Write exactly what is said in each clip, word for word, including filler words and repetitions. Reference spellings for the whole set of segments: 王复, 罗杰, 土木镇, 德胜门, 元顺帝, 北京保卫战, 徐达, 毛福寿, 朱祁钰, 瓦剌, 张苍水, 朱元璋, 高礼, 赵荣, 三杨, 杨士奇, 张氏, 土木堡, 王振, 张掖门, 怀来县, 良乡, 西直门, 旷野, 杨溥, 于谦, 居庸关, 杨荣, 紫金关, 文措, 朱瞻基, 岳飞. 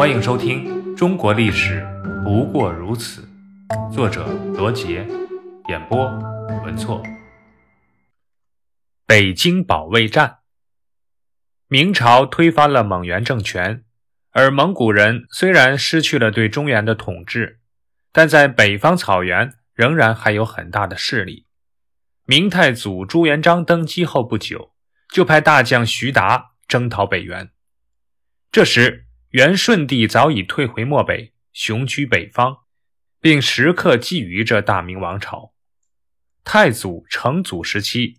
欢迎收听《中国历史不过如此》，作者罗杰，演播文措。北京保卫战。明朝推翻了蒙元政权，而蒙古人虽然失去了对中原的统治，但在北方草原仍然还有很大的势力。明太祖朱元璋登基后不久，就派大将徐达征讨北元。这时元顺帝早已退回漠北，雄居北方，并时刻觊觎着大明王朝。太祖、成祖时期，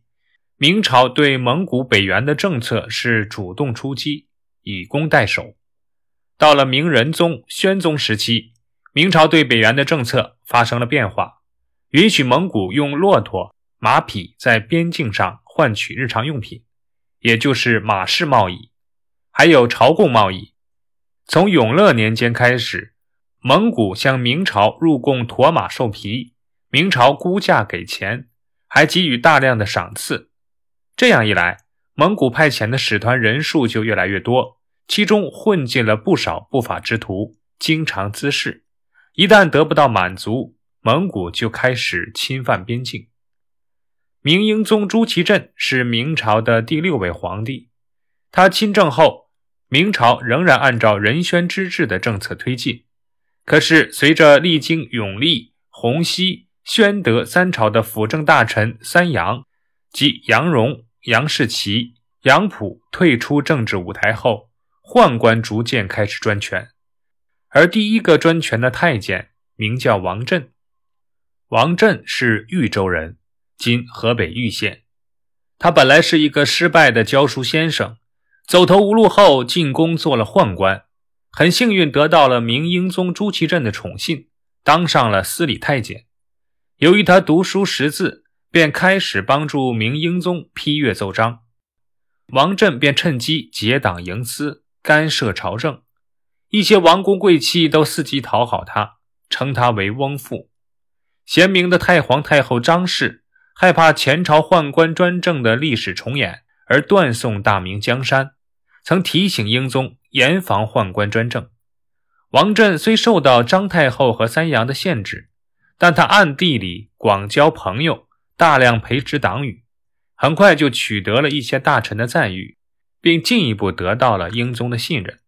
明朝对蒙古北元的政策是主动出击，以攻代守。到了明仁宗、宣宗时期，明朝对北元的政策发生了变化，允许蒙古用骆驼、马匹在边境上换取日常用品，也就是马市贸易，还有朝贡贸易。从永乐年间开始，蒙古向明朝入贡驮马兽皮，明朝估价给钱，还给予大量的赏赐。这样一来，蒙古派遣的使团人数就越来越多，其中混进了不少不法之徒，经常滋事。一旦得不到满足，蒙古就开始侵犯边境。明英宗朱祁镇是明朝的第六位皇帝，他亲政后，明朝仍然按照仁宣之治的政策推进，可是随着历经永历、洪熙、宣德三朝的辅政大臣三杨及杨荣、杨士奇、杨溥退出政治舞台后，宦官逐渐开始专权，而第一个专权的太监名叫王振。王振是豫州人，今河北豫县。他本来是一个失败的教书先生，走投无路后进宫做了宦官，很幸运得到了明英宗朱祁镇的宠信，当上了司礼太监。由于他读书识字，便开始帮助明英宗批阅奏章。王振便趁机结党营私，干涉朝政，一些王公贵戚都伺机讨好他，称他为翁父。贤明的太皇太后张氏害怕前朝宦官专政的历史重演，而断送大明江山，曾提醒英宗严防宦官专政。王振虽受到张太后和三杨的限制，但他暗地里广交朋友，大量培植党羽，很快就取得了一些大臣的赞誉，并进一步得到了英宗的信任。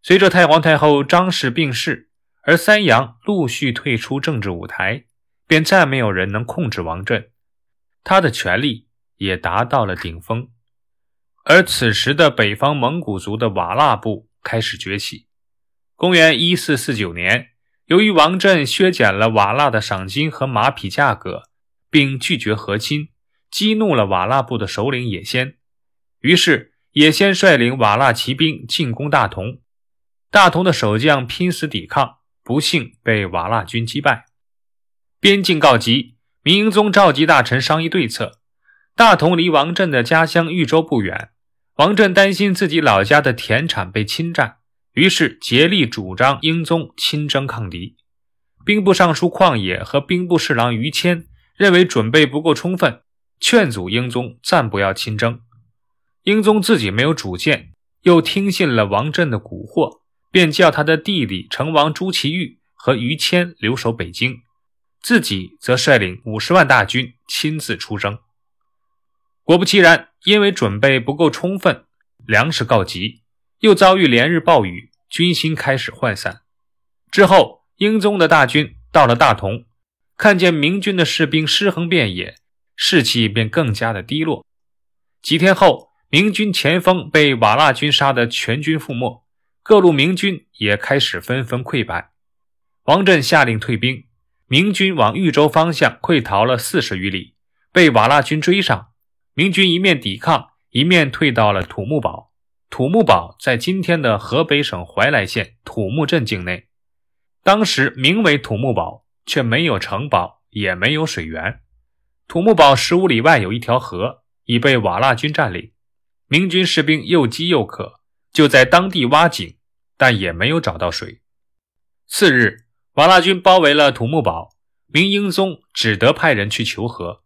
随着太皇太后张氏病逝，而三杨陆续退出政治舞台，便再没有人能控制王振，他的权力也达到了顶峰。而此时的北方蒙古族的瓦剌部开始崛起。公元一四四九年，由于王振削减了瓦剌的赏金和马匹价格，并拒绝和亲，激怒了瓦剌部的首领也先。于是也先率领瓦剌骑兵进攻大同，大同的守将拼死抵抗，不幸被瓦剌军击败。边境告急，明英宗召集大臣商议对策。大同离王振的家乡豫州不远，王振担心自己老家的田产被侵占，于是竭力主张英宗亲征抗敌。兵部尚书旷野和兵部侍郎于谦认为准备不够充分，劝阻英宗暂不要亲征。英宗自己没有主见，又听信了王振的蛊惑，便叫他的弟弟成王朱祁钰和于谦留守北京，自己则率领五十万大军亲自出征。果不其然，因为准备不够充分，粮食告急，又遭遇连日暴雨，军心开始涣散。之后英宗的大军到了大同，看见明军的士兵尸横遍野，士气便更加的低落。几天后，明军前锋被瓦剌军杀得全军覆没，各路明军也开始纷纷溃败。王振下令退兵，明军往豫州方向溃逃了四十余里，被瓦剌军追上。明军一面抵抗，一面退到了土木堡。土木堡在今天的河北省怀来县土木镇境内。当时名为土木堡，却没有城堡，也没有水源。土木堡十五里外有一条河，已被瓦剌军占领。明军士兵又饥又渴，就在当地挖井，但也没有找到水。次日，瓦剌军包围了土木堡，明英宗只得派人去求和。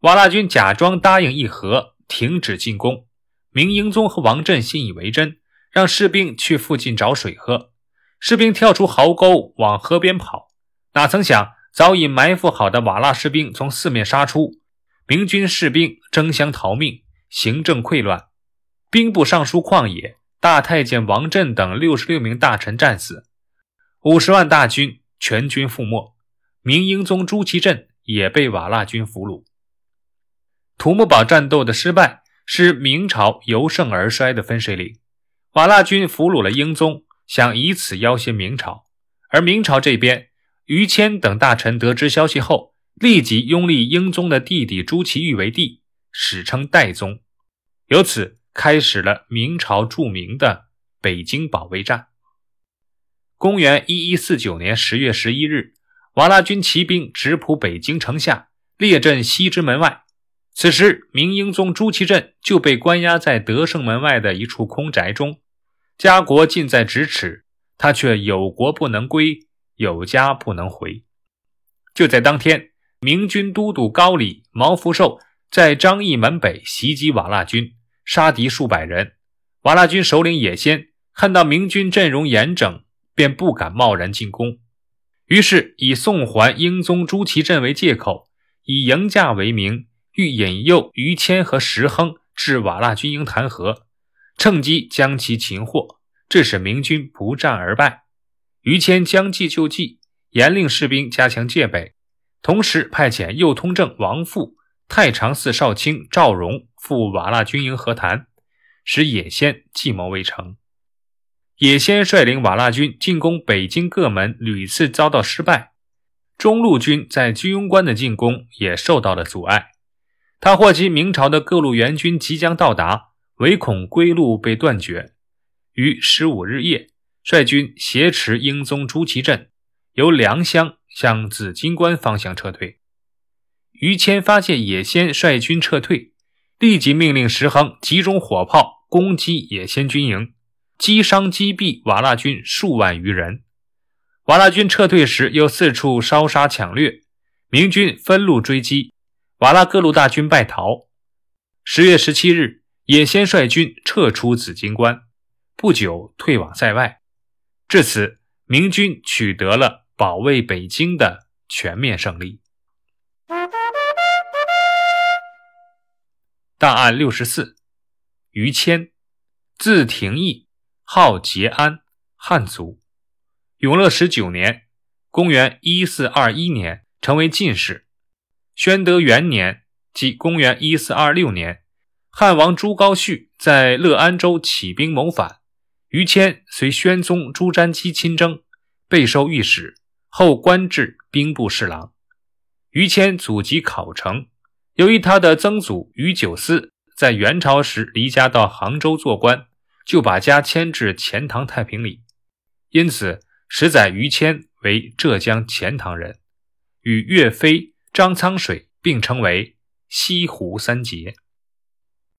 瓦剌军假装答应议和，停止进攻。明英宗和王振信以为真，让士兵去附近找水喝，士兵跳出壕沟往河边跑，哪曾想早已埋伏好的瓦剌士兵从四面杀出，明军士兵争相逃命，行政溃乱。兵部尚书旷野、大太监王振等六十六名大臣战死，五十万大军全军覆没，明英宗朱祁镇也被瓦剌军俘虏。土木堡战斗的失败是明朝由盛而衰的分水岭，瓦剌军俘虏了英宗，想以此要挟明朝。而明朝这边，于谦等大臣得知消息后，立即拥立英宗的弟弟朱祁钰为帝，史称代宗。由此开始了明朝著名的北京保卫战。公元一一四九年十月十一日，瓦剌军骑兵直扑北京城下，列阵西直门外。此时明英宗朱祁镇就被关押在德胜门外的一处空宅中，家国近在咫尺，他却有国不能归，有家不能回。就在当天，明军都督高礼、毛福寿在张掖门北袭击瓦剌军，杀敌数百人。瓦剌军首领也先看到明军阵容严整，便不敢贸然进攻，于是以送还英宗朱祁镇为借口，以迎驾为名，欲引诱于谦和石亨至瓦剌军营谈和，趁机将其擒获，致使明军不战而败。于谦将计就计，严令士兵加强戒备，同时派遣右通政王复、太常寺少卿赵荣赴瓦剌军营和谈，使也先计谋未成。也先率领瓦剌军进攻北京各门，屡次遭到失败。中路军在居庸关的进攻也受到了阻碍。他获悉明朝的各路援军即将到达，唯恐归路被断绝，于十五日夜率军挟持英宗朱祁镇，由良乡向紫金关方向撤退。于谦发现也先率军撤退，立即命令石亨集中火炮攻击也先军营，击伤击毙瓦剌军数万余人。瓦剌军撤退时又四处烧杀抢掠，明军分路追击，瓦剌各路大军败逃。十月十七日，也先率军撤出紫金关，不久退往塞外。至此，明军取得了保卫北京的全面胜利。大案六十四，于谦，字廷义，号节安，汉族。永乐十九年，公元一四二一年，成为进士。宣德元年，即公元一四二六年，汉王朱高煦在乐安州起兵谋反，于谦随宣宗朱瞻基亲征，被授御史，后官至兵部侍郎。于谦祖籍考城，由于他的曾祖于九思在元朝时离家到杭州做官，就把家迁至钱塘太平里，因此史载于谦为浙江钱塘人，与岳飞、张苍水并称为西湖三杰。